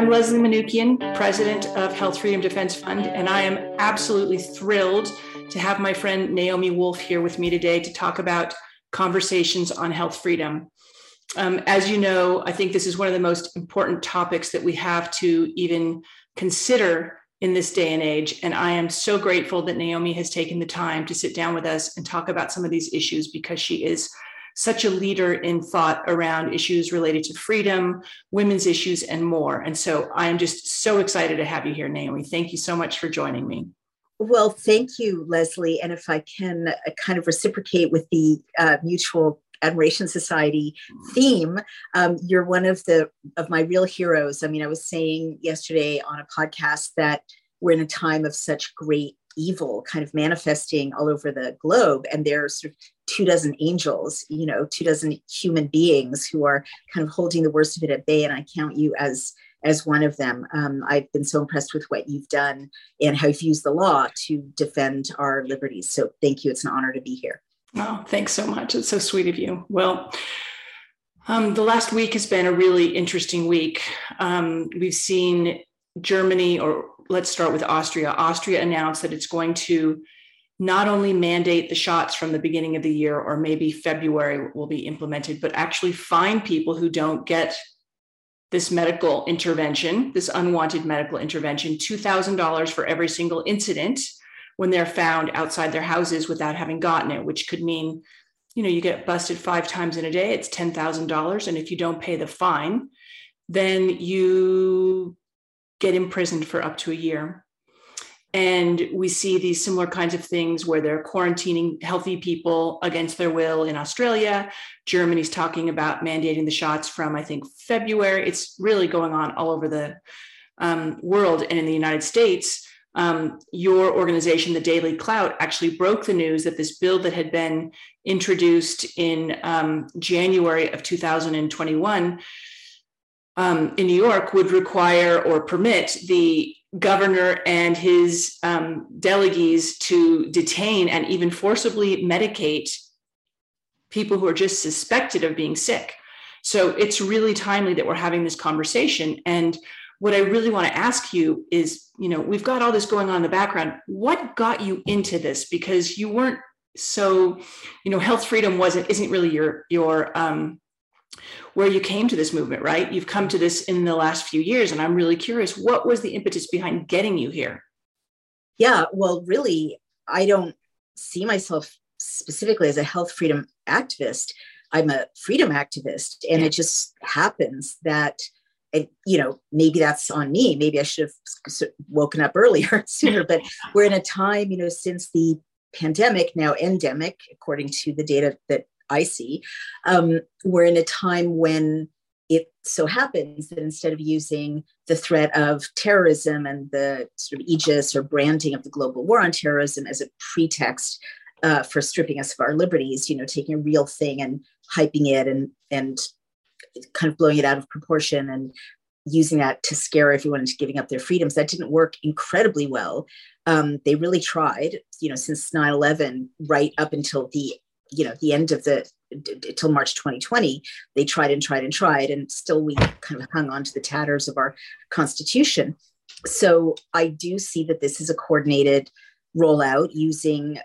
I'm Leslie Mnookian, president of Health Freedom Defense Fund, and I am absolutely thrilled to have my friend Naomi Wolf here with me today to talk about conversations on health freedom. As you know, I think this is one of the most important topics that we have to even consider in this day and age, and I am so grateful that Naomi has taken the time to sit down with us and talk about some of these issues because she is such a leader in thought around issues related to freedom, women's issues, and more. And so I am just so excited to have you here, Naomi. Thank you so much for joining me. Well, thank you, Leslie. And if I can kind of reciprocate with the Mutual Admiration Society theme, you're one of my real heroes. I mean, I was saying yesterday on a podcast that we're in a time of such great evil kind of manifesting all over the globe. And there are sort of 24 angels, 24 human beings who are kind of holding the worst of it at bay. And I count you as one of them. I've been so impressed with what you've done and how you've used the law to defend our liberties. So thank you. It's an honor to be here. Oh, thanks so much. It's so sweet of you. Well, the last week has been a really interesting week. We've seen Germany, or let's start with Austria. Austria announced that it's going to not only mandate the shots from the beginning of the year, or maybe February will be implemented, but actually fine people who don't get this medical intervention, this unwanted medical intervention, $2,000 for every single incident when they're found outside their houses without having gotten it, which could mean, you get busted 5 times in a day, it's $10,000. And if you don't pay the fine, then you get imprisoned for up to a year. And we see these similar kinds of things where they're quarantining healthy people against their will in Australia. Germany's talking about mandating the shots from, I think, February. It's really going on all over the world. And in the United States, your organization, The Daily Clout, actually broke the news that this bill that had been introduced in January of 2021 in New York would require or permit the governor and his delegates to detain and even forcibly medicate people who are just suspected of being sick. So it's really timely that we're having this conversation. And what I really want to ask you is, we've got all this going on in the background. What got you into this? Because you weren't so, health freedom isn't really your where you came to this movement, right? You've come to this in the last few years, and I'm really curious, what was the impetus behind getting you here? Yeah, well, really, I don't see myself specifically as a health freedom activist. I'm a freedom activist, and it just happens that, maybe that's on me. Maybe I should have woken up earlier, sooner, but we're in a time, since the pandemic, now endemic, according to the data that I see, we're in a time when it so happens that instead of using the threat of terrorism and the sort of aegis or branding of the global war on terrorism as a pretext for stripping us of our liberties, taking a real thing and hyping it and kind of blowing it out of proportion and using that to scare everyone into giving up their freedoms, that didn't work incredibly well. They really tried, since 9/11 right up until the end of till March 2020, they tried, and still we kind of hung on to the tatters of our Constitution. So I do see that this is a coordinated rollout using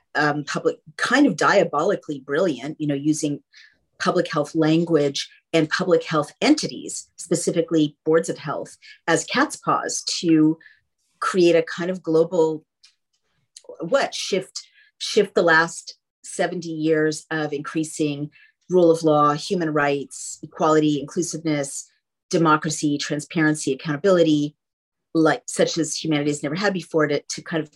public, kind of diabolically brilliant, using public health language and public health entities, specifically boards of health, as cat's paws to create a kind of global, shift the last 70 years of increasing rule of law, human rights, equality, inclusiveness, democracy, transparency, accountability, like such as humanity has never had before, to kind of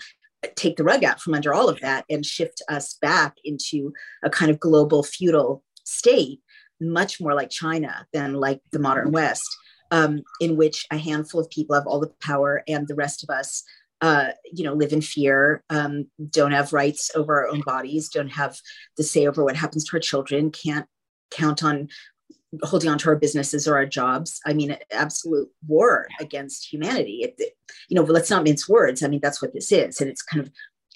take the rug out from under all of that and shift us back into a kind of global feudal state, much more like China than like the modern West, in which a handful of people have all the power and the rest of us live in fear, don't have rights over our own bodies, don't have the say over what happens to our children, can't count on holding on to our businesses or our jobs. I mean, absolute war against humanity. Let's not mince words. I mean, that's what this is. And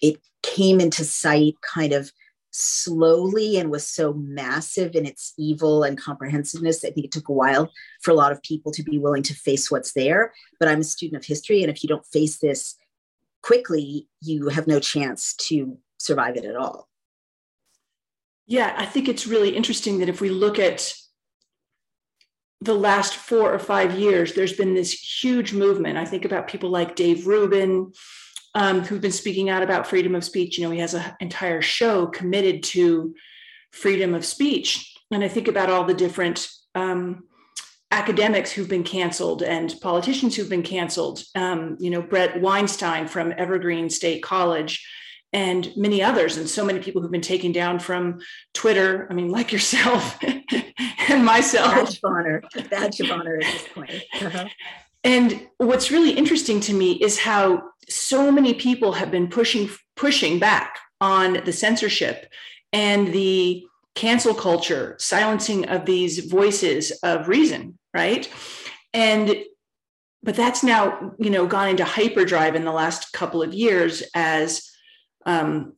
it came into sight kind of slowly and was so massive in its evil and comprehensiveness. I think it took a while for a lot of people to be willing to face what's there. But I'm a student of history, and if you don't face this quickly, you have no chance to survive it at all. Yeah, I think it's really interesting that if we look at the last 4 or 5 years, there's been this huge movement. I think about people like Dave Rubin, who've been speaking out about freedom of speech. You know, he has an entire show committed to freedom of speech. And I think about all the different academics who've been canceled and politicians who've been canceled. You know, Brett Weinstein from Evergreen State College, and many others, and so many people who've been taken down from Twitter. I mean, like yourself and myself. Badge of honor at this point. Uh-huh. And what's really interesting to me is how so many people have been pushing back on the censorship and the cancel culture, silencing of these voices of reason, right? But that's now, you know, gone into hyperdrive in the last couple of years as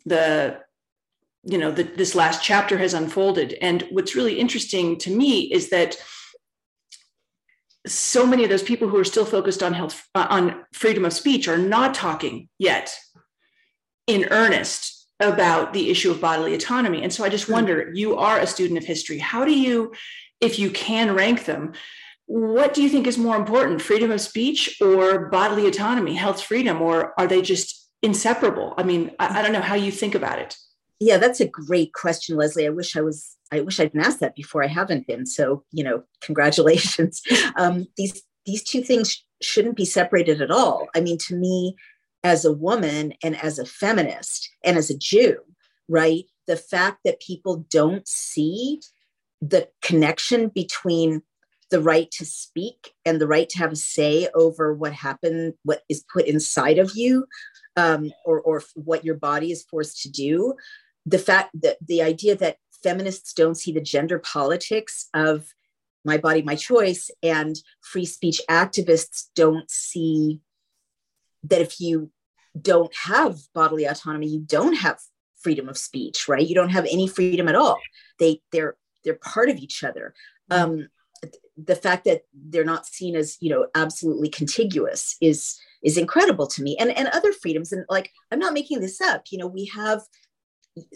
this last chapter has unfolded. And what's really interesting to me is that so many of those people who are still focused on on freedom of speech are not talking yet in earnest about the issue of bodily autonomy. And so I just wonder, you are a student of history. How do you, if you can rank them, what do you think is more important, freedom of speech or bodily autonomy, health freedom, or are they just inseparable? I mean, I don't know how you think about it. Yeah, that's a great question, Leslie. I wish I'd been asked that before. I haven't been. So, you know, congratulations. These two things shouldn't be separated at all. I mean, to me, as a woman and as a feminist and as a Jew, right, the fact that people don't see the connection between the right to speak and the right to have a say over what happened, what is put inside of you, or what your body is forced to do. The fact that the idea that feminists don't see the gender politics of my body, my choice, and free speech activists don't see that if you don't have bodily autonomy, you don't have freedom of speech, right? You don't have any freedom at all. They're part of each other. The fact that they're not seen as, you know, absolutely contiguous is incredible to me, and other freedoms. And like, I'm not making this up, you know, we have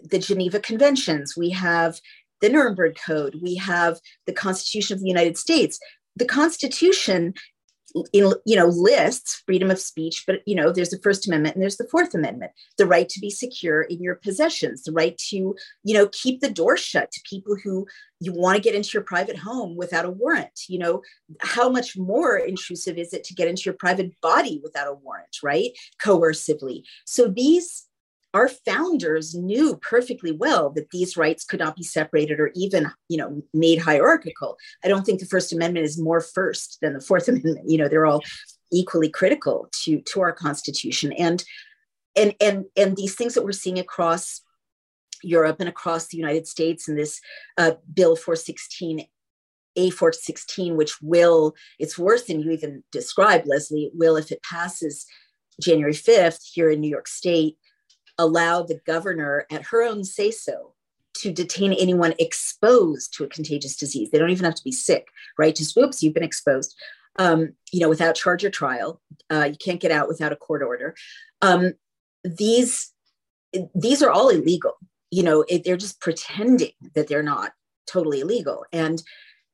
the Geneva Conventions, we have the Nuremberg Code, we have the Constitution of the United States. The Constitution, lists freedom of speech, but, you know, there's the First Amendment and there's the Fourth Amendment, the right to be secure in your possessions, the right to, you know, keep the door shut to people who you want to get into your private home without a warrant. You know, how much more intrusive is it to get into your private body without a warrant, right? Coercively. So our founders knew perfectly well that these rights could not be separated or even, you know, made hierarchical. I don't think the First Amendment is more first than the Fourth Amendment. You know, they're all equally critical to our Constitution. And these things that we're seeing across Europe and across the United States, and this Bill 416, A416, which will, it's worse than you even described, Leslie, it will, if it passes January 5th here in New York State, allow the governor at her own say-so to detain anyone exposed to a contagious disease. They don't even have to be sick, right? Just, oops, you've been exposed, without charge or trial. You can't get out without a court order. These are all illegal. You know, they're just pretending that they're not totally illegal. And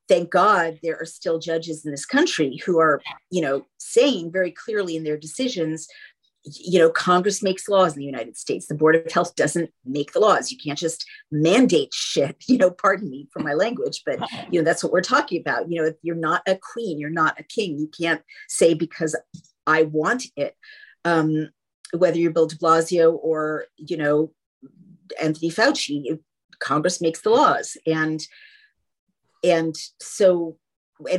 thank God there are still judges in this country who are, you know, saying very clearly in their decisions, you know, Congress makes laws in the United States. The Board of Health doesn't make the laws. You can't just mandate shit, you know, pardon me for my language, but, you know, that's what we're talking about. You know, if you're not a queen, you're not a king. You can't say because I want it, whether you're Bill de Blasio or, you know, Anthony Fauci, Congress makes the laws. And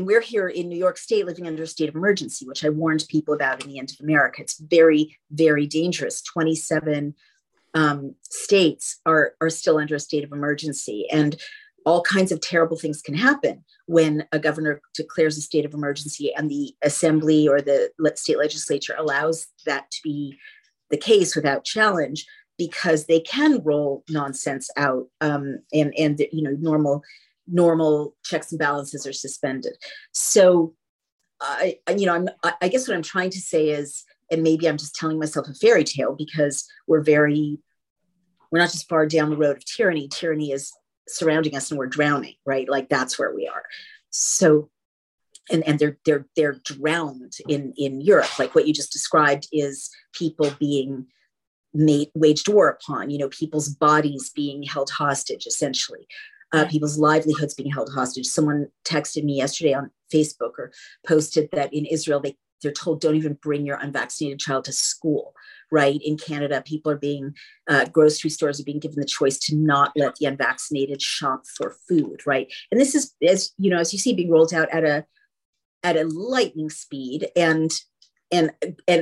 we're here in New York State living under a state of emergency, which I warned people about in The End of America. It's very, very dangerous. 27 states are still under a state of emergency, and all kinds of terrible things can happen when a governor declares a state of emergency and the assembly or the state legislature allows that to be the case without challenge. because they can roll nonsense out, and you know, normal checks and balances are suspended. So, I guess what I'm trying to say is, and maybe I'm just telling myself a fairy tale because we're not just far down the road of tyranny. Tyranny is surrounding us, and we're drowning, right? Like that's where we are. So, and they're drowned in Europe. Like what you just described is people being waged war upon. You know, people's bodies being held hostage, essentially. People's livelihoods being held hostage. Someone texted me yesterday on Facebook or posted that in Israel, they're told, don't even bring your unvaccinated child to school, right? In Canada, people are being, grocery stores are being given the choice to not let the unvaccinated shop for food, right? And this is, as you see, being rolled out at a lightning speed and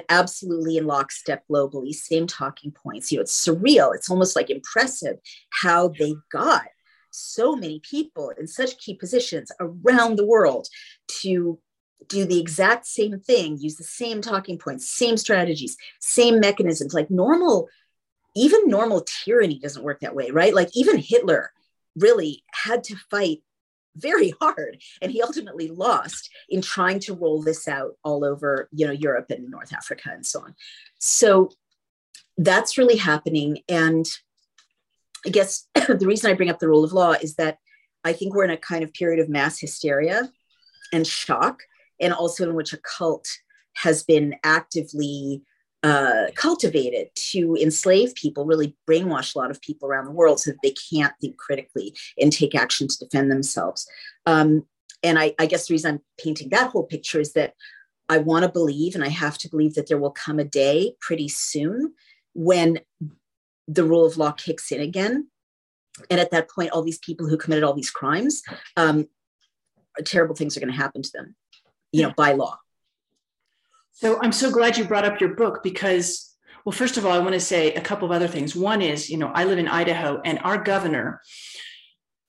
absolutely in lockstep globally, same talking points. You know, it's surreal. It's almost like impressive how they got so many people in such key positions around the world to do the exact same thing, use the same talking points, same strategies, same mechanisms. Like normal tyranny doesn't work that way, right? Like even Hitler really had to fight very hard, and he ultimately lost in trying to roll this out all over, Europe and North Africa and so on. So that's really happening. And I guess the reason I bring up the rule of law is that I think we're in a kind of period of mass hysteria and shock, and also in which a cult has been actively cultivated to enslave people, really brainwash a lot of people around the world so that they can't think critically and take action to defend themselves. And I guess the reason I'm painting that whole picture is that I want to believe, and I have to believe, that there will come a day pretty soon when the rule of law kicks in again. And at that point, all these people who committed all these crimes, terrible things are going to happen to them, by law. So I'm so glad you brought up your book because, well, first of all, I want to say a couple of other things. One is, I live in Idaho, and our governor,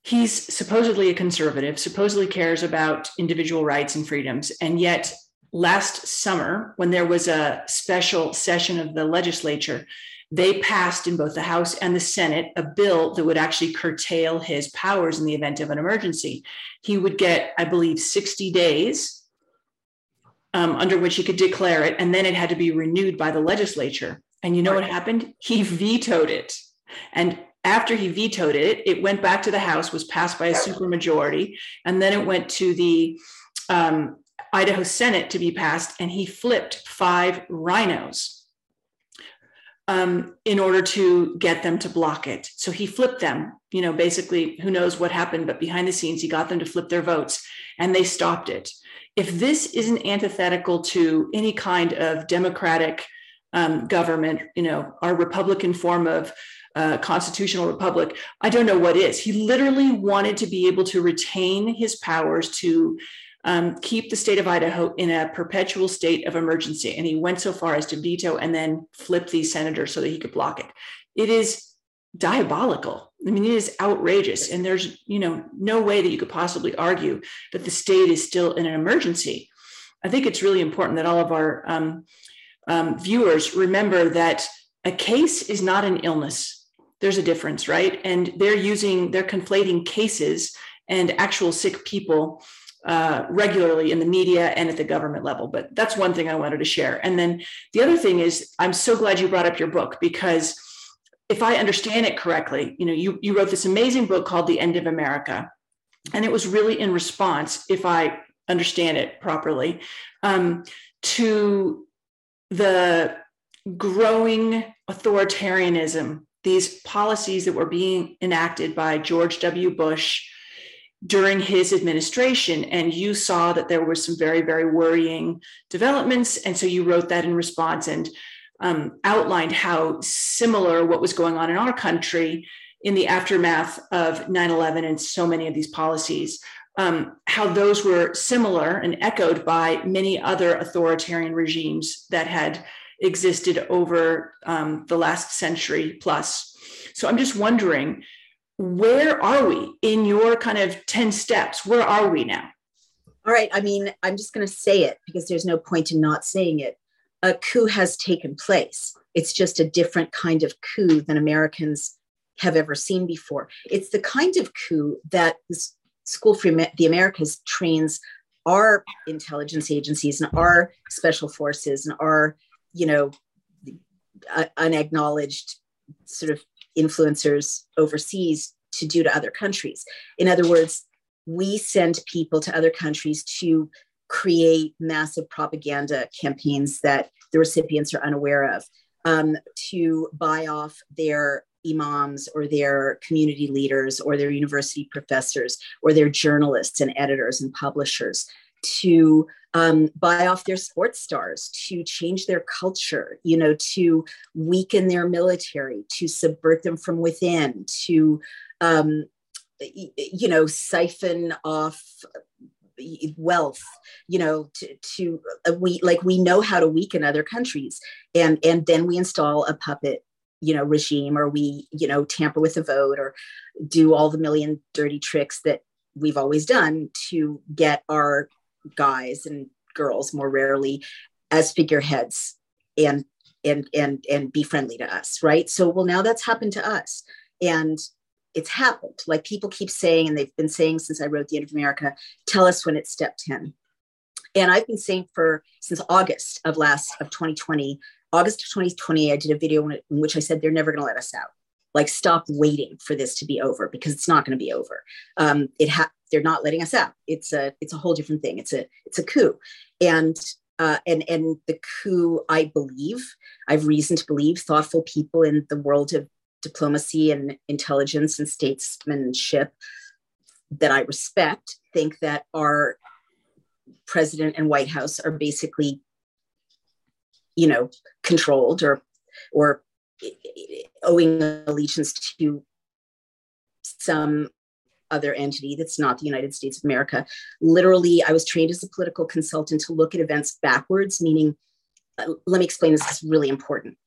he's supposedly a conservative, supposedly cares about individual rights and freedoms. And yet last summer, when there was a special session of the legislature, they passed in both the House and the Senate a bill that would actually curtail his powers in the event of an emergency. He would get, I believe, 60 days under which he could declare it, and then it had to be renewed by the legislature. And you know what happened? He vetoed it. And after he vetoed it, it went back to the House, was passed by a supermajority, and then it went to the Idaho Senate to be passed, and he flipped 5 rhinos. In order to get them to block it. So he flipped them, basically who knows what happened, but behind the scenes, he got them to flip their votes and they stopped it. If this isn't antithetical to any kind of democratic government, our Republican form of constitutional republic, I don't know what is. He literally wanted to be able to retain his powers to keep the state of Idaho in a perpetual state of emergency. And he went so far as to veto and then flip the senator so that he could block it. It is diabolical. I mean, it is outrageous. And there's, no way that you could possibly argue that the state is still in an emergency. I think it's really important that all of our viewers remember that a case is not an illness. There's a difference, right? And they're conflating cases and actual sick people regularly in the media and at the government level. But that's one thing I wanted to share. And then the other thing is, I'm so glad you brought up your book, because if I understand it correctly, you wrote this amazing book called The End of America. And it was really in response, if I understand it properly, to the growing authoritarianism, these policies that were being enacted by George W. Bush during his administration. And you saw that there were some very, very worrying developments. And so you wrote that in response and outlined how similar what was going on in our country in the aftermath of 9/11 and so many of these policies, how those were similar and echoed by many other authoritarian regimes that had existed over the last century plus. So I'm just wondering, where are we in your kind of 10 steps? Where are we now? All right. I mean, I'm just going to say it because there's no point in not saying it. A coup has taken place. It's just a different kind of coup than Americans have ever seen before. It's the kind of coup that the School for the Americas trains our intelligence agencies and our special forces and our, you know, unacknowledged sort of influencers overseas to do to other countries. In other words, we send people to other countries to create massive propaganda campaigns that the recipients are unaware of, to buy off their imams or their community leaders or their university professors or their journalists and editors and publishers, to buy off their sports stars, to change their culture, you know, to weaken their military, to subvert them from within, to, you know, siphon off wealth, you know, we know how to weaken other countries. And then we install a puppet, you know, regime, or we, you know, tamper with the vote or do all the million dirty tricks that we've always done to get our guys and girls, more rarely, as figureheads and be friendly to us, right? So, well, now that's happened to us, and it's happened. Like, people keep saying, and they've been saying since I wrote The End of America, tell us when it's step 10. And I've been saying since August of 2020, I did a video in which I said, they're never going to let us out. Like, stop waiting for this to be over, because it's not going to be over. They're not letting us out. It's a whole different thing. It's a coup, and the coup, I've reason to believe, thoughtful people in the world of diplomacy and intelligence and statesmanship that I respect think that our president and White House are basically, you know, controlled or owing allegiance to some other entity that's not the United States of America. Literally, I was trained as a political consultant to look at events backwards, meaning, let me explain this, it's really important.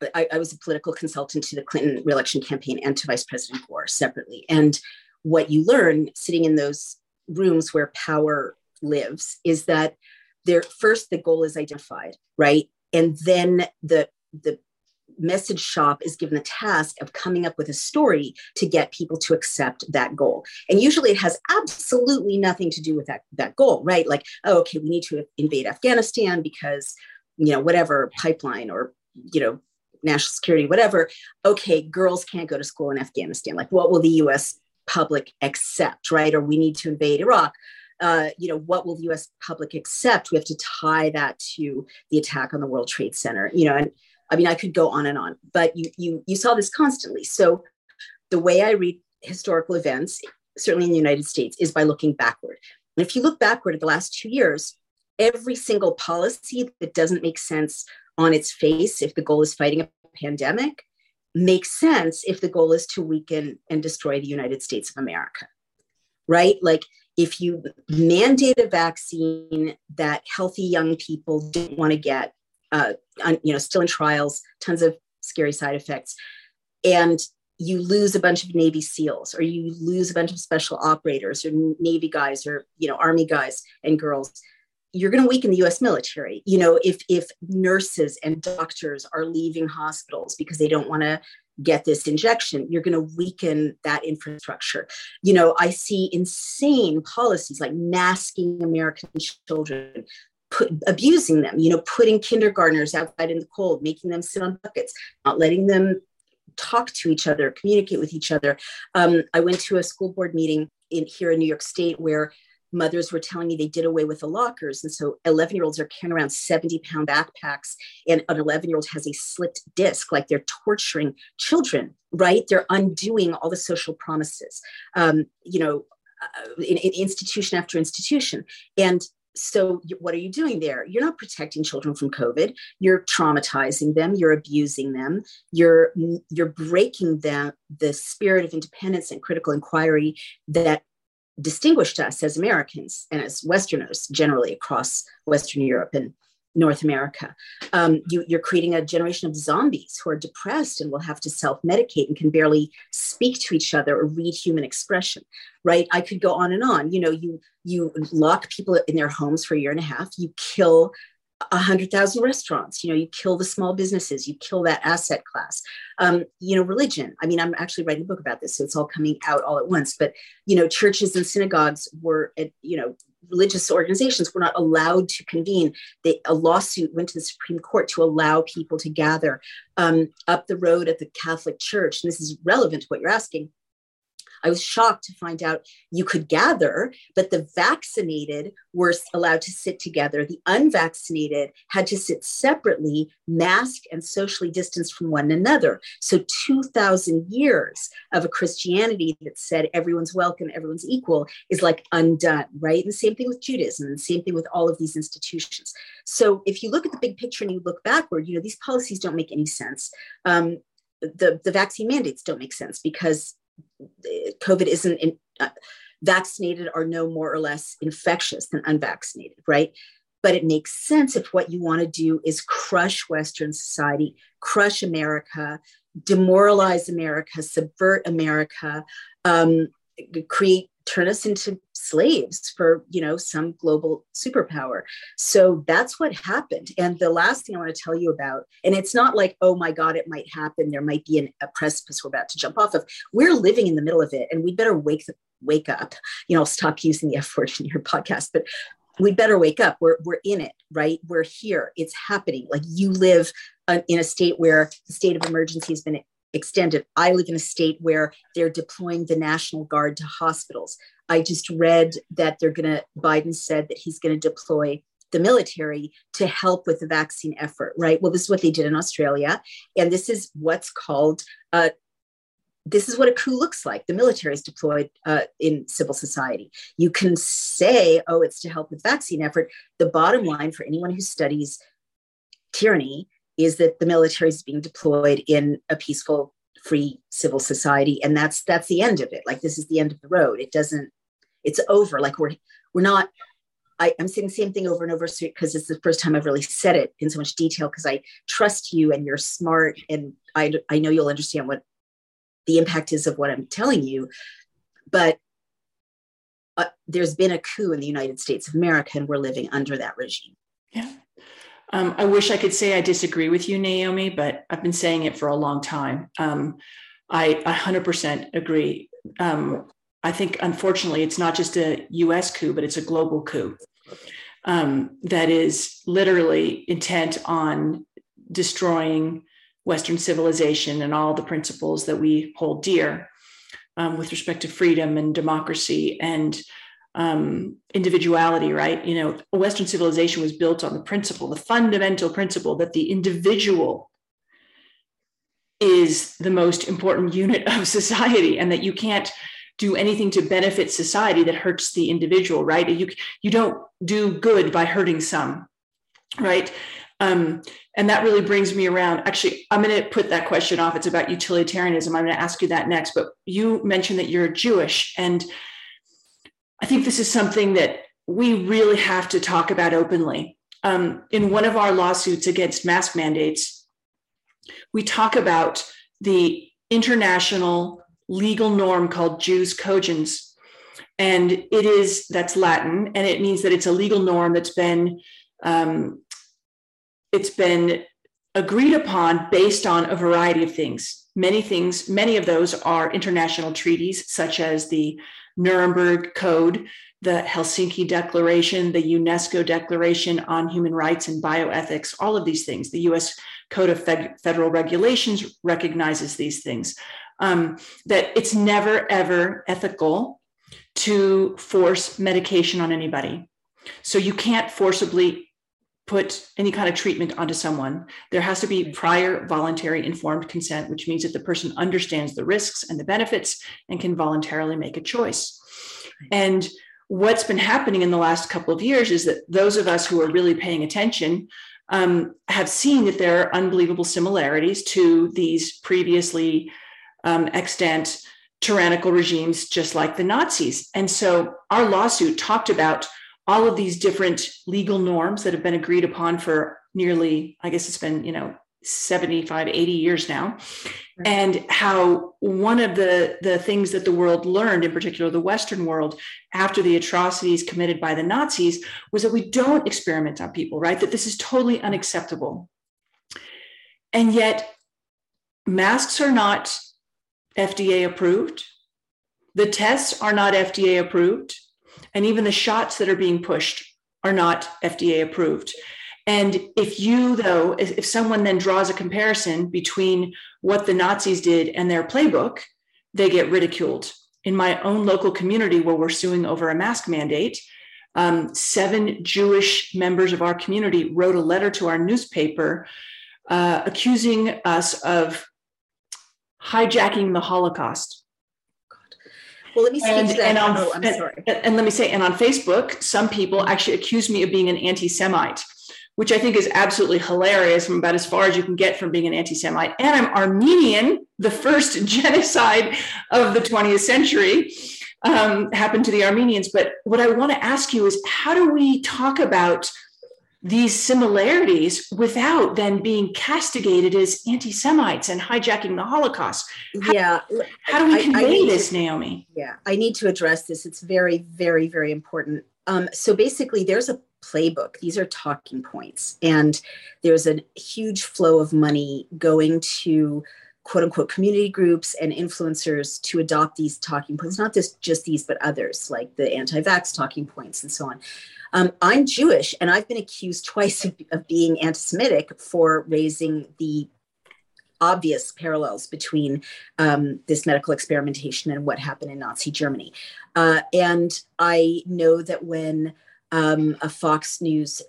But I was a political consultant to the Clinton re-election campaign and to Vice President Gore separately. And what you learn sitting in those rooms where power lives is that first the goal is identified, right? And then the message shop is given the task of coming up with a story to get people to accept that goal. And usually it has absolutely nothing to do with that goal, right? Like, oh, okay, we need to invade Afghanistan because, you know, whatever, pipeline or, you know, national security, whatever. Okay, girls can't go to school in Afghanistan. Like, what will the US public accept, right? Or we need to invade Iraq. You know, what will the US public accept? We have to tie that to the attack on the World Trade Center, you know, and I mean, I could go on and on, but you saw this constantly. So the way I read historical events, certainly in the United States, is by looking backward. And if you look backward at the last 2 years, every single policy that doesn't make sense on its face, if the goal is fighting a pandemic, makes sense if the goal is to weaken and destroy the United States of America, right? Like, if you mandate a vaccine that healthy young people don't want to get, you know, still in trials, tons of scary side effects, and you lose a bunch of Navy SEALs, or you lose a bunch of special operators or Navy guys, or, you know, Army guys and girls, you're going to weaken the US military. You know, if nurses and doctors are leaving hospitals because they don't want to get this injection, you're going to weaken that infrastructure. You know, I see insane policies like masking American children, abusing them, you know, putting kindergartners outside in the cold, making them sit on buckets, not letting them talk to each other, communicate with each other. I went to a school board meeting here in New York State where mothers were telling me they did away with the lockers. And so 11-year-olds are carrying around 70-pound backpacks, and an 11-year-old has a slipped disc. Like, they're torturing children, right? They're undoing all the social promises, you know, in institution after institution. And so what are you doing there? You're not protecting children from COVID. You're traumatizing them. You're abusing them. You're breaking the spirit of independence and critical inquiry that distinguished us as Americans and as Westerners generally across Western Europe and North America. You're creating a generation of zombies who are depressed and will have to self-medicate and can barely speak to each other or read human expression, right? I could go on and on. You know, you lock people in their homes for a year and a half. You kill 100,000 restaurants, you know, you kill the small businesses, you kill that asset class, you know, religion. I mean, I'm actually writing a book about this, so it's all coming out all at once. But, you know, churches and synagogues were, you know, religious organizations were not allowed to convene. A lawsuit went to the Supreme Court to allow people to gather up the road at the Catholic Church. And this is relevant to what you're asking. I was shocked to find out you could gather, but the vaccinated were allowed to sit together. The unvaccinated had to sit separately, masked and socially distanced from one another. So 2,000 years of a Christianity that said everyone's welcome, everyone's equal is like undone, right? And the same thing with Judaism, and the same thing with all of these institutions. So if you look at the big picture and you look backward, you know, these policies don't make any sense. The vaccine mandates don't make sense because COVID isn't vaccinated are no more or less infectious than unvaccinated, right? But it makes sense if what you want to do is crush Western society, crush America, demoralize America, subvert America, turn us into slaves for, you know, some global superpower. So that's what happened. And the last thing I want to tell you about, and it's not like, oh my God, it might happen. There might be a precipice we're about to jump off of. We're living in the middle of it, and we better wake up. You know, I'll stop using the F word in your podcast, but we better wake up. We're in it, right? We're here. It's happening. Like, you live in a state where the state of emergency has been extended. I live in a state where they're deploying the National Guard to hospitals. I just read that Biden said that he's going to deploy the military to help with the vaccine effort, right? Well, this is what they did in Australia. And this is what's called, this is what a coup looks like. The military is deployed in civil society. You can say, oh, it's to help with vaccine effort. The bottom line for anyone who studies tyranny is that the military is being deployed in a peaceful, free civil society. And that's the end of it. Like, this is the end of the road. It's over. Like, we're not, I'm saying the same thing over and over because it's the first time I've really said it in so much detail, because I trust you and you're smart. And I know you'll understand what the impact is of what I'm telling you, but there's been a coup in the United States of America, and we're living under that regime. Yeah. I wish I could say I disagree with you, Naomi, but I've been saying it for a long time. I 100% agree. I think, unfortunately, it's not just a U.S. coup, but it's a global coup that is literally intent on destroying Western civilization and all the principles that we hold dear with respect to freedom and democracy and individuality, right? You know, Western civilization was built on the principle, the fundamental principle, that the individual is the most important unit of society, and that you can't do anything to benefit society that hurts the individual, right? You don't do good by hurting some, right? And that really brings me around. Actually, I'm going to put that question off. It's about utilitarianism. I'm going to ask you that next. But you mentioned that you're Jewish, and I think this is something that we really have to talk about openly. In one of our lawsuits against mask mandates, we talk about the international legal norm called Jus cogens. And that's Latin, and it means that it's a legal norm that's been, agreed upon based on a variety of things. Many of those are international treaties, such as the Nuremberg Code, the Helsinki Declaration, the UNESCO Declaration on Human Rights and Bioethics, all of these things. The US Code of Federal Regulations recognizes these things, that it's never, ever ethical to force medication on anybody. So you can't forcibly put any kind of treatment onto someone. There has to be prior voluntary informed consent, which means that the person understands the risks and the benefits and can voluntarily make a choice. And what's been happening in the last couple of years is that those of us who are really paying attention have seen that there are unbelievable similarities to these previously extant tyrannical regimes, just like the Nazis. And so our lawsuit talked about all of these different legal norms that have been agreed upon for nearly, I guess it's been, 75, 80 years now, and how one of the things that the world learned, in particular the Western world, after the atrocities committed by the Nazis, was that we don't experiment on people, right? That this is totally unacceptable. And yet masks are not FDA approved. The tests are not FDA approved. And even the shots that are being pushed are not FDA approved. And if you, though, if someone then draws a comparison between what the Nazis did and their playbook, they get ridiculed. In my own local community where we're suing over a mask mandate, 7 Jewish members of our community wrote a letter to our newspaper accusing us of hijacking the Holocaust. Well, let me say and on Facebook, some people actually accused me of being an anti-Semite, which I think is absolutely hilarious. I'm about as far as you can get from being an anti-Semite. And I'm Armenian. The first genocide of the 20th century happened to the Armenians. But what I want to ask you is, how do we talk about these similarities without then being castigated as anti-Semites and hijacking the Holocaust? How do we convey this, Naomi? Yeah, I need to address this. It's very, very, very important. So basically, there's a playbook. These are talking points. And there's a huge flow of money going to quote unquote community groups and influencers to adopt these talking points, not just these, but others, like the anti-vax talking points and so on. I'm Jewish, and I've been accused twice of being anti-Semitic for raising the obvious parallels between this medical experimentation and what happened in Nazi Germany. And I know that when a Fox News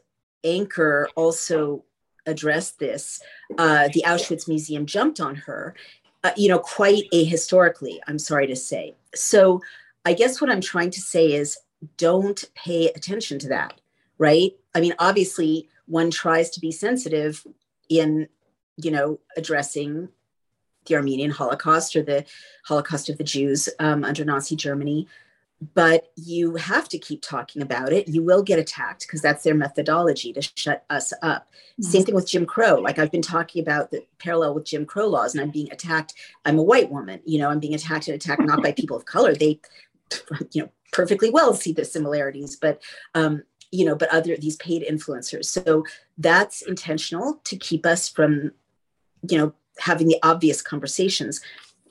anchor also addressed this, the Auschwitz Museum jumped on her, quite ahistorically, I'm sorry to say. So I guess what I'm trying to say is, don't pay attention to that, right? I mean, obviously, one tries to be sensitive in, addressing the Armenian Holocaust or the Holocaust of the Jews under Nazi Germany, but you have to keep talking about it. You will get attacked because that's their methodology to shut us up. Mm-hmm. Same thing with Jim Crow. Like, I've been talking about the parallel with Jim Crow laws, and I'm being attacked. I'm a white woman, I'm being attacked not by people of color. They, perfectly well see the similarities, but other these paid influencers. So that's intentional to keep us from, having the obvious conversations.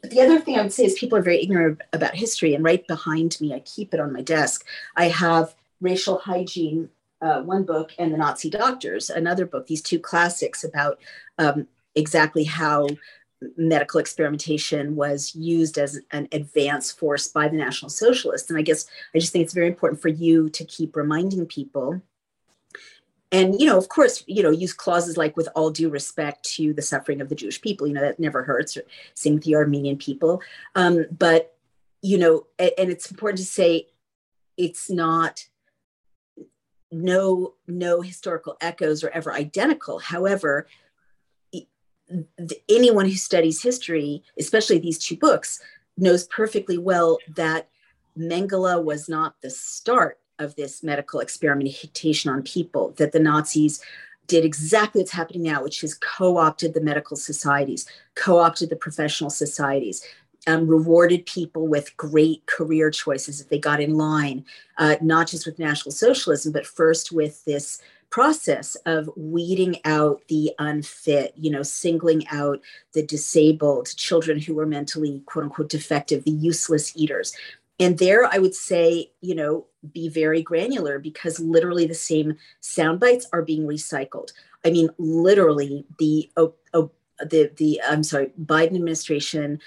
But the other thing I would say is people are very ignorant about history. And right behind me, I keep it on my desk, I have Racial Hygiene, one book, and The Nazi Doctors, another book, these two classics about exactly how medical experimentation was used as an advance force by the National Socialists. And I guess I just think it's very important for you to keep reminding people. And, of course, use clauses like with all due respect to the suffering of the Jewish people, that never hurts, or same with the Armenian people. But, and it's important to say it's not, no historical echoes are ever identical. However, anyone who studies history, especially these two books, knows perfectly well that Mengele was not the start of this medical experimentation on people, that the Nazis did exactly what's happening now, which is co-opted the medical societies, co-opted the professional societies, rewarded people with great career choices if they got in line, not just with National Socialism, but first with this process of weeding out the unfit, singling out the disabled, children who were mentally, quote unquote, defective, the useless eaters. And there I would say, be very granular, because literally the same sound bites are being recycled. I mean, literally the Biden administration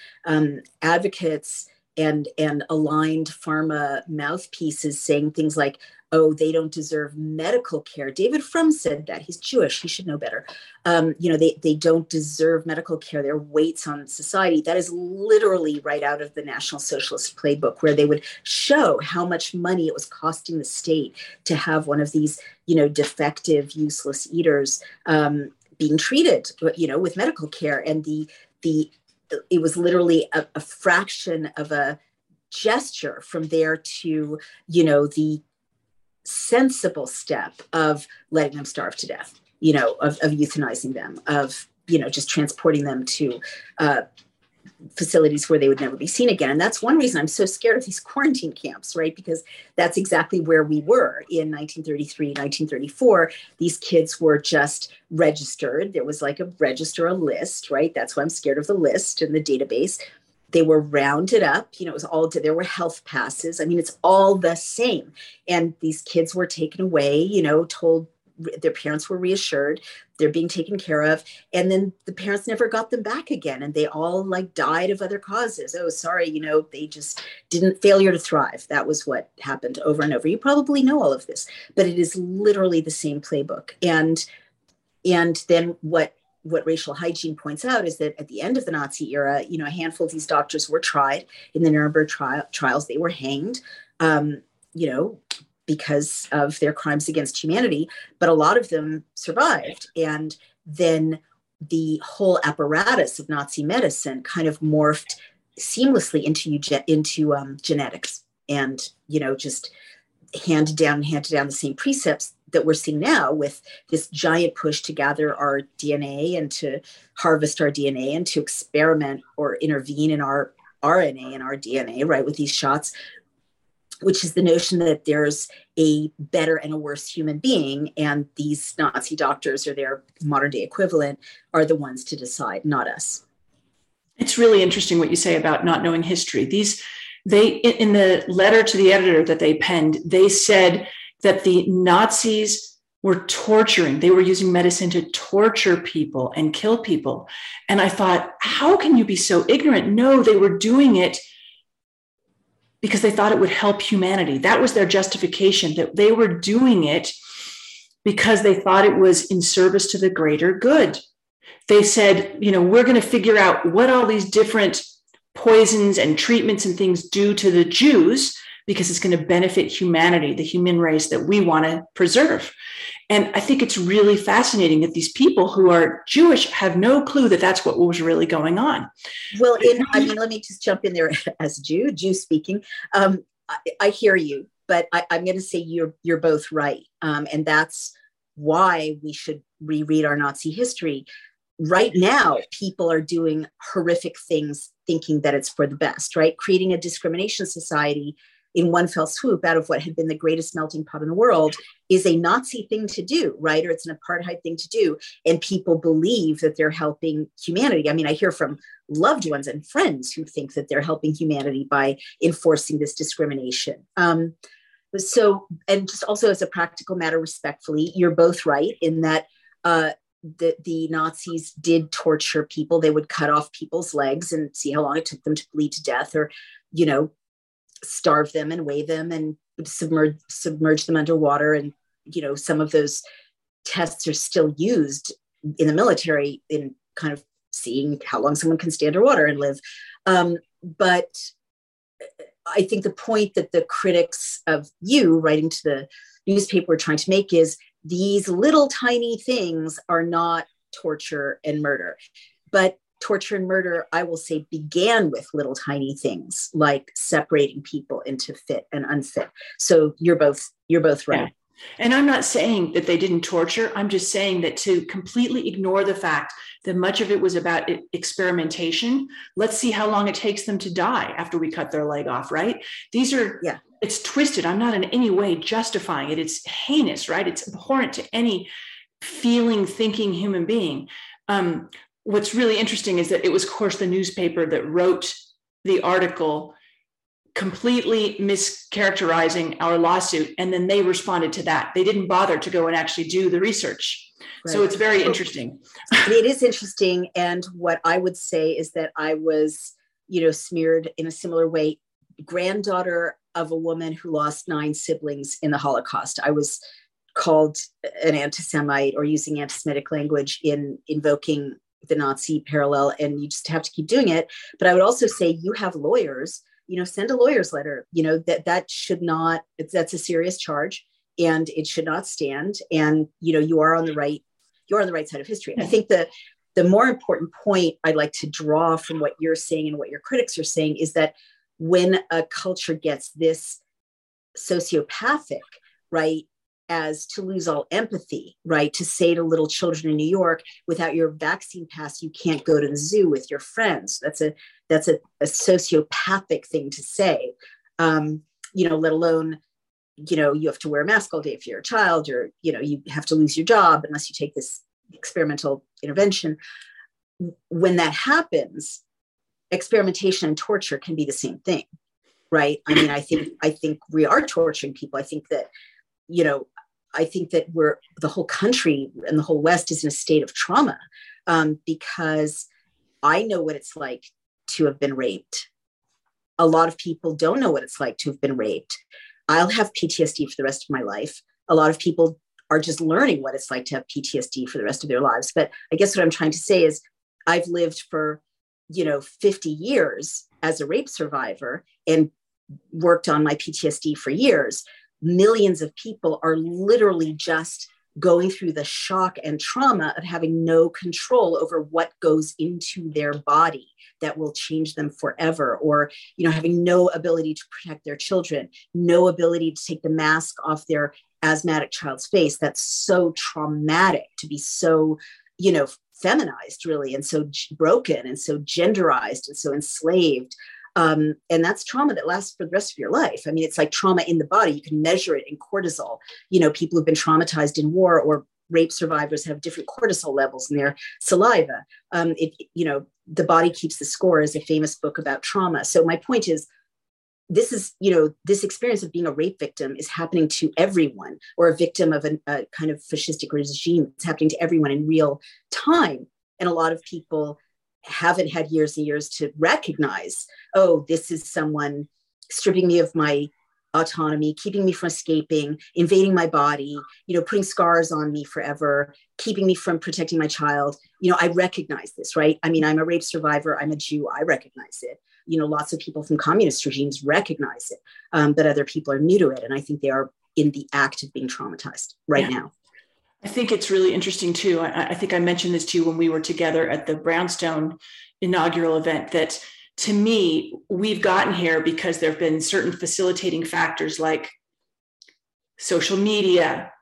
advocates and aligned pharma mouthpieces saying things like, oh, they don't deserve medical care. David Frum said that. He's Jewish. He should know better. They don't deserve medical care. They're weights on society. That is literally right out of the National Socialist playbook, where they would show how much money it was costing the state to have one of these, defective, useless eaters being treated, with medical care. And it was literally a fraction of a gesture from there to, the sensible step of letting them starve to death, of euthanizing them, of you know, just transporting them to facilities where they would never be seen again. And that's one reason I'm so scared of these quarantine camps, right? Because that's exactly where we were in 1933, 1934. These kids were just registered. There was like a register, a list, right? That's why I'm scared of the list and the database. They were rounded up, you know, it was all, there were health passes. I mean, it's all the same. And these kids were taken away, you know, told their parents were reassured they're being taken care of. And then the parents never got them back again. And they all like died of other causes. Oh, sorry. You know, they just didn't, failure to thrive. That was what happened over and over. You probably know all of this, but it is literally the same playbook. And then what racial hygiene points out is that at the end of the Nazi era, you know, a handful of these doctors were tried in the Nuremberg trials. They were hanged, you know, because of their crimes against humanity, but a lot of them survived. And then the whole apparatus of Nazi medicine kind of morphed seamlessly into genetics and, you know, just handed down the same precepts that we're seeing now with this giant push to gather our DNA and to harvest our DNA and to experiment or intervene in our RNA and our DNA, right, with these shots, which is the notion that there's a better and a worse human being, and these Nazi doctors or their modern day equivalent are the ones to decide, not us. It's really interesting what you say about not knowing history. They in the letter to the editor that they penned, they said that the Nazis were torturing. They were using medicine to torture people and kill people. And I thought, how can you be so ignorant? No, they were doing it because they thought it would help humanity. That was their justification, that they were doing it because they thought it was in service to the greater good. They said, you know, we're going to figure out what all these different poisons and treatments and things do to the Jews because it's going to benefit humanity, the human race that we want to preserve. And I think it's really fascinating that these people who are Jewish have no clue that that's what was really going on. Well, let me just jump in there as a Jew speaking. I hear you, but I'm going to say you're both right. And that's why we should reread our Nazi history. Right now, people are doing horrific things thinking that it's for the best, right? Creating a discrimination society in one fell swoop out of what had been the greatest melting pot in the world is a Nazi thing to do, right? Or it's an apartheid thing to do. And people believe that they're helping humanity. I mean, I hear from loved ones and friends who think that they're helping humanity by enforcing this discrimination. So, and just also as a practical matter, respectfully, you're both right in that the Nazis did torture people. They would cut off people's legs and see how long it took them to bleed to death, or, you know, starve them and weigh them and submerge them underwater. And, you know, some of those tests are still used in the military in kind of seeing how long someone can stay underwater and live. But I think the point that the critics of you writing to the newspaper were trying to make is these little tiny things are not torture and murder. But torture and murder, I will say, began with little tiny things like separating people into fit and unfit. So you're both right. Yeah. And I'm not saying that they didn't torture. I'm just saying that to completely ignore the fact that much of it was about experimentation. Let's see how long it takes them to die after we cut their leg off, right? These are, yeah, it's twisted. I'm not in any way justifying it. It's heinous, right? It's abhorrent to any feeling, thinking human being. What's really interesting is that it was, of course, the newspaper that wrote the article completely mischaracterizing our lawsuit, and then they responded to that. They didn't bother to go and actually do the research. Right. So it's very interesting. It is interesting. And what I would say is that I was, you know, smeared in a similar way, granddaughter of a woman who lost 9 siblings in the Holocaust. I was called an anti-Semite or using anti-Semitic language in invoking the Nazi parallel, and you just have to keep doing it. But I would also say you have lawyers, you know, send a lawyer's letter, you know, that should not, that's a serious charge and it should not stand. And, you know, you are on the right side of history. I think the more important point I'd like to draw from what you're saying and what your critics are saying is that when a culture gets this sociopathic, right, as to lose all empathy, right? To say to little children in New York, without your vaccine pass, you can't go to the zoo with your friends. That's a sociopathic thing to say, let alone, you have to wear a mask all day if you're a child, or, you have to lose your job unless you take this experimental intervention. When that happens, experimentation and torture can be the same thing, right? I mean, I think we are torturing people. I think that we're, the whole country and the whole West is in a state of trauma, because I know what it's like to have been raped. A lot of people don't know what it's like to have been raped. I'll have PTSD for the rest of my life. A lot of people are just learning what it's like to have PTSD for the rest of their lives. But I guess what I'm trying to say is I've lived for, 50 years as a rape survivor and worked on my PTSD for years. Millions of people are literally just going through the shock and trauma of having no control over what goes into their body that will change them forever, or, having no ability to protect their children, no ability to take the mask off their asthmatic child's face. That's so traumatic to be so, feminized really, and so broken and so genderized and so enslaved. And that's trauma that lasts for the rest of your life. I mean, it's like trauma in the body. You can measure it in cortisol. People who've been traumatized in war or rape survivors have different cortisol levels in their saliva. The body keeps the score is a famous book about trauma. So my point is, this experience of being a rape victim is happening to everyone, or a victim of a kind of fascistic regime. It's happening to everyone in real time. And a lot of people haven't had years and years to recognize, oh, this is someone stripping me of my autonomy, keeping me from escaping, invading my body, putting scars on me forever, keeping me from protecting my child. I recognize this, right? I mean, I'm a rape survivor. I'm a Jew. I recognize it. Lots of people from communist regimes recognize it, but other people are new to it. And I think they are in the act of being traumatized right now. I think it's really interesting too. I think I mentioned this to you when we were together at the Brownstone inaugural event, that to me, we've gotten here because there've been certain facilitating factors like social media,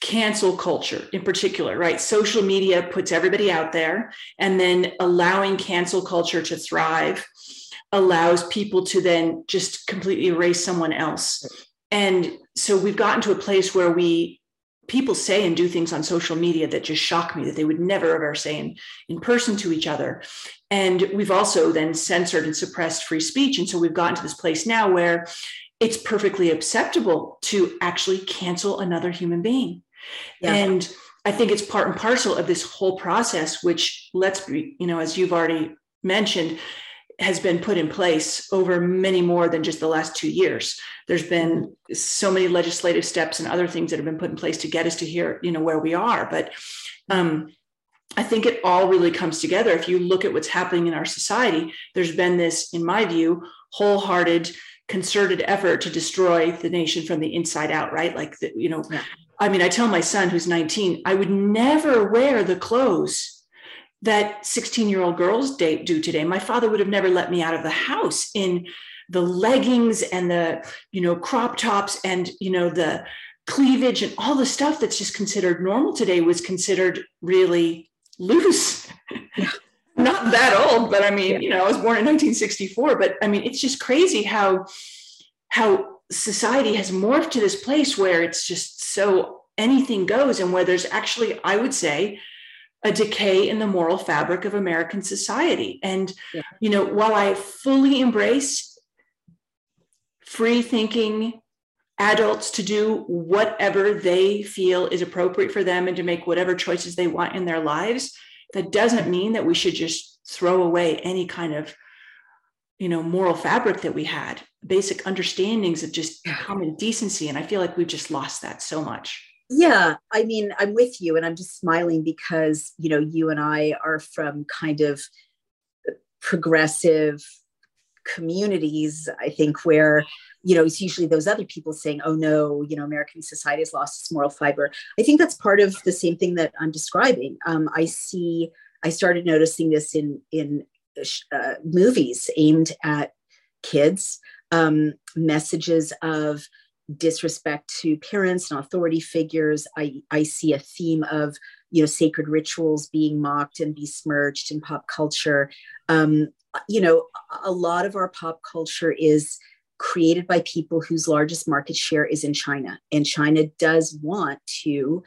cancel culture in particular, right? Social media puts everybody out there, and then allowing cancel culture to thrive allows people to then just completely erase someone else. And so we've gotten to a place where people say and do things on social media that just shock me, that they would never ever say in person to each other. And we've also then censored and suppressed free speech. And so we've gotten to this place now where it's perfectly acceptable to actually cancel another human being. Yeah. And I think it's part and parcel of this whole process, which, let's be, as you've already mentioned, has been put in place over many more than just the last 2 years. There's been so many legislative steps and other things that have been put in place to get us to here, where we are. But I think it all really comes together. If you look at what's happening in our society, there's been this, in my view, wholehearted, concerted effort to destroy the nation from the inside out, right? Like, I mean, I tell my son who's 19, I would never wear the clothes that 16-year-old girls do today. My father would have never let me out of the house in the leggings and the, crop tops and, the cleavage and all the stuff that's just considered normal today was considered really loose. Not that old, but I mean, I was born in 1964, but I mean, it's just crazy how society has morphed to this place where it's just so anything goes, and where there's actually, I would say, a decay in the moral fabric of American society. And, while I fully embrace free thinking adults to do whatever they feel is appropriate for them and to make whatever choices they want in their lives, that doesn't mean that we should just throw away any kind of, moral fabric that we had, basic understandings of just common decency. And I feel like we've just lost that so much. Yeah, I mean, I'm with you, and I'm just smiling because, you and I are from kind of progressive communities, I think, where, it's usually those other people saying, oh, no, American society has lost its moral fiber. I think that's part of the same thing that I'm describing. I started noticing this in movies aimed at kids, messages of disrespect to parents and authority figures. I see a theme of, you know, sacred rituals being mocked and besmirched in pop culture. You know, a lot of our pop culture is created by people whose largest market share is in China. And China does want to,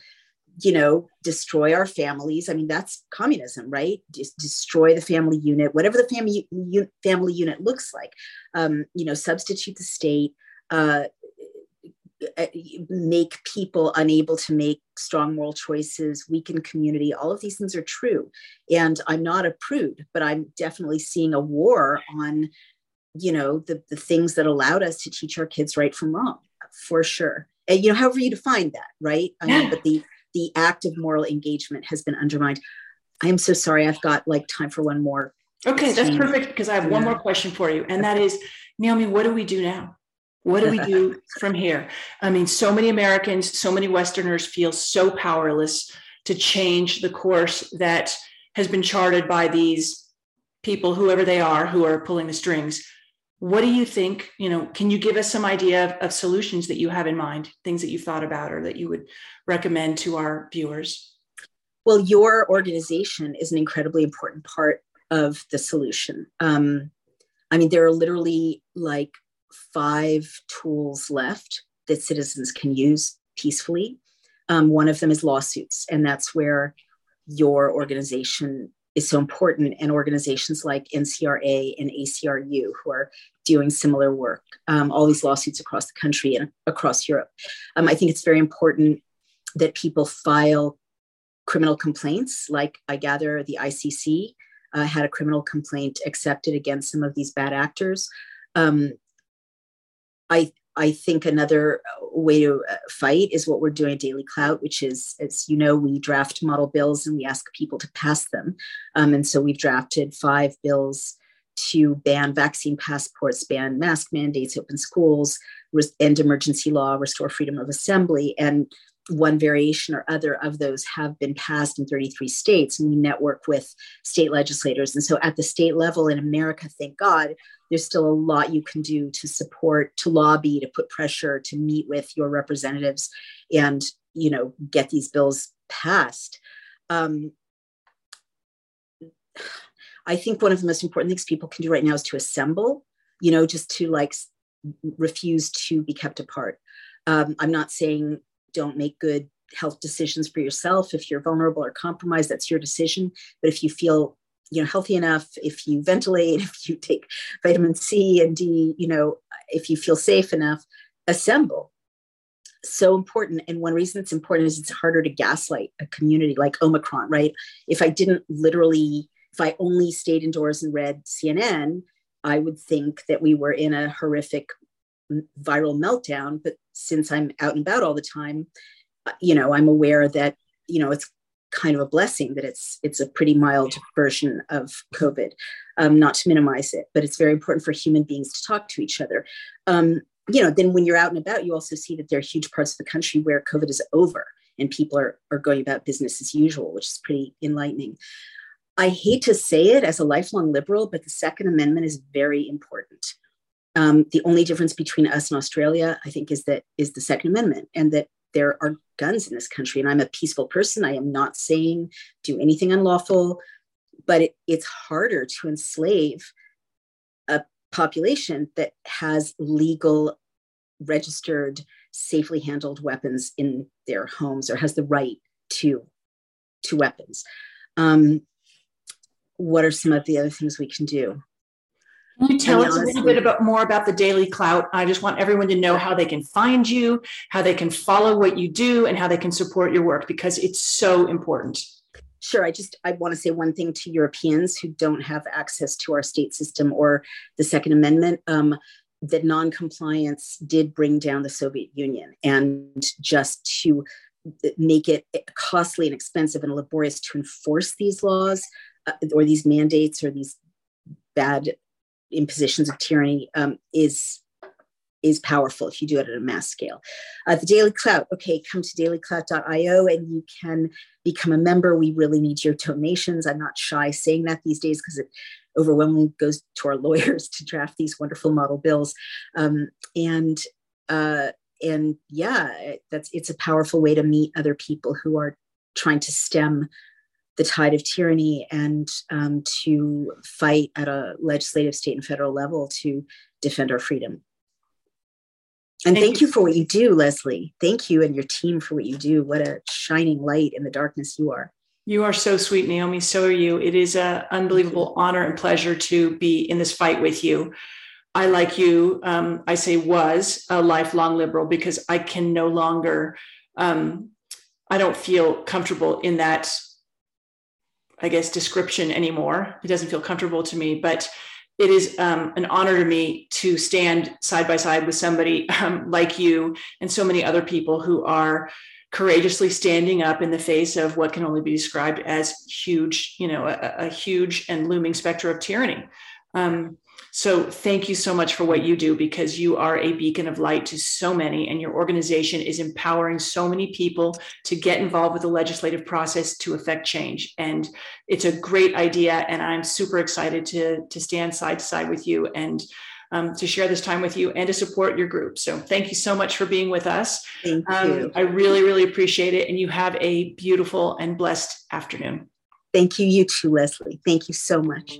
you know, destroy our families. I mean, that's communism, right? Just destroy the family unit, whatever the family unit looks like, you know, substitute the state, make people unable to make strong moral choices, weaken community. All of these things are true. And I'm not a prude, but I'm definitely seeing a war on, you know, the things that allowed us to teach our kids right from wrong, for sure. And, you know, however you define that, right? I mean, but the act of moral engagement has been undermined. I am so sorry. I've got like time for one more. Okay, that's perfect, because I have one more question for you. And that is, Naomi, what do we do now? What do we do from here? I mean, so many Americans, so many Westerners feel so powerless to change the course that has been charted by these people, whoever they are, who are pulling the strings. What do you think, you know, can you give us some idea of solutions that you have in mind, things that you've thought about or that you would recommend to our viewers? Well, your organization is an incredibly important part of the solution. I mean, there are literally like 5 tools left that citizens can use peacefully. One of them is lawsuits, and that's where your organization is so important, and organizations like NCRA and ACRU who are doing similar work, all these lawsuits across the country and across Europe. I think it's very important that people file criminal complaints. Like, I gather the ICC had a criminal complaint accepted against some of these bad actors. I think another way to fight is what we're doing at Daily Clout, which is, as you know, we draft model bills and we ask people to pass them. And so we've drafted 5 bills to ban vaccine passports, ban mask mandates, open schools, end emergency law, restore freedom of assembly. And one variation or other of those have been passed in 33 states. And we network with state legislators. And so at the state level in America, thank God, there's still a lot you can do to support, to lobby, to put pressure, to meet with your representatives and, you know, get these bills passed. I think one of the most important things people can do right now is to assemble, you know, just to like refuse to be kept apart. I'm not saying don't make good health decisions for yourself. If you're vulnerable or compromised, that's your decision. But if you feel, you know, healthy enough, if you ventilate, if you take vitamin C and D, you know, if you feel safe enough, assemble. So important. And one reason it's important is it's harder to gaslight a community like Omicron, right? If I only stayed indoors and read CNN, I would think that we were in a horrific viral meltdown. But since I'm out and about all the time, you know, I'm aware that, you know, it's kind of a blessing that it's a pretty mild version of COVID, not to minimize it, but it's very important for human beings to talk to each other. You know, then when you're out and about, you also see that there are huge parts of the country where COVID is over and people are going about business as usual, which is pretty enlightening. I hate to say it as a lifelong liberal, but the Second Amendment is very important. The only difference between us and Australia, I think, is the Second Amendment, and that there are guns in this country, and I'm a peaceful person. I am not saying do anything unlawful, but it's harder to enslave a population that has legal, registered, safely handled weapons in their homes or has the right to weapons. What are some of the other things we can do? Can you tell us a little bit more about the Daily Clout? I just want everyone to know how they can find you, how they can follow what you do, and how they can support your work, because it's so important. Sure. I want to say one thing to Europeans who don't have access to our state system or the Second Amendment, that noncompliance did bring down the Soviet Union, and just to make it costly and expensive and laborious to enforce these laws or these mandates or these bad impositions of tyranny is powerful if you do it at a mass scale. The Daily Clout, okay, come to dailyclout.io and you can become a member. We really need your donations. I'm not shy saying that these days because it overwhelmingly goes to our lawyers to draft these wonderful model bills. And yeah, it's a powerful way to meet other people who are trying to stem the tide of tyranny and to fight at a legislative, state, and federal level to defend our freedom. And thank you for what you do, Leslie. Thank you and your team for what you do. What a shining light in the darkness you are. You are so sweet, Naomi. So are you. It is an unbelievable honor and pleasure to be in this fight with you. I, like you, I say was a lifelong liberal because I can no longer, I don't feel comfortable in that, I guess, description anymore. It doesn't feel comfortable to me, but it is an honor to me to stand side by side with somebody like you and so many other people who are courageously standing up in the face of what can only be described as huge, you know, a huge and looming specter of tyranny. So thank you so much for what you do, because you are a beacon of light to so many, and your organization is empowering so many people to get involved with the legislative process to affect change. And it's a great idea, and I'm super excited to stand side to side with you and to share this time with you and to support your group. So thank you so much for being with us. Thank you. I really, really appreciate it. And you have a beautiful and blessed afternoon. Thank you. You too, Leslie. Thank you so much.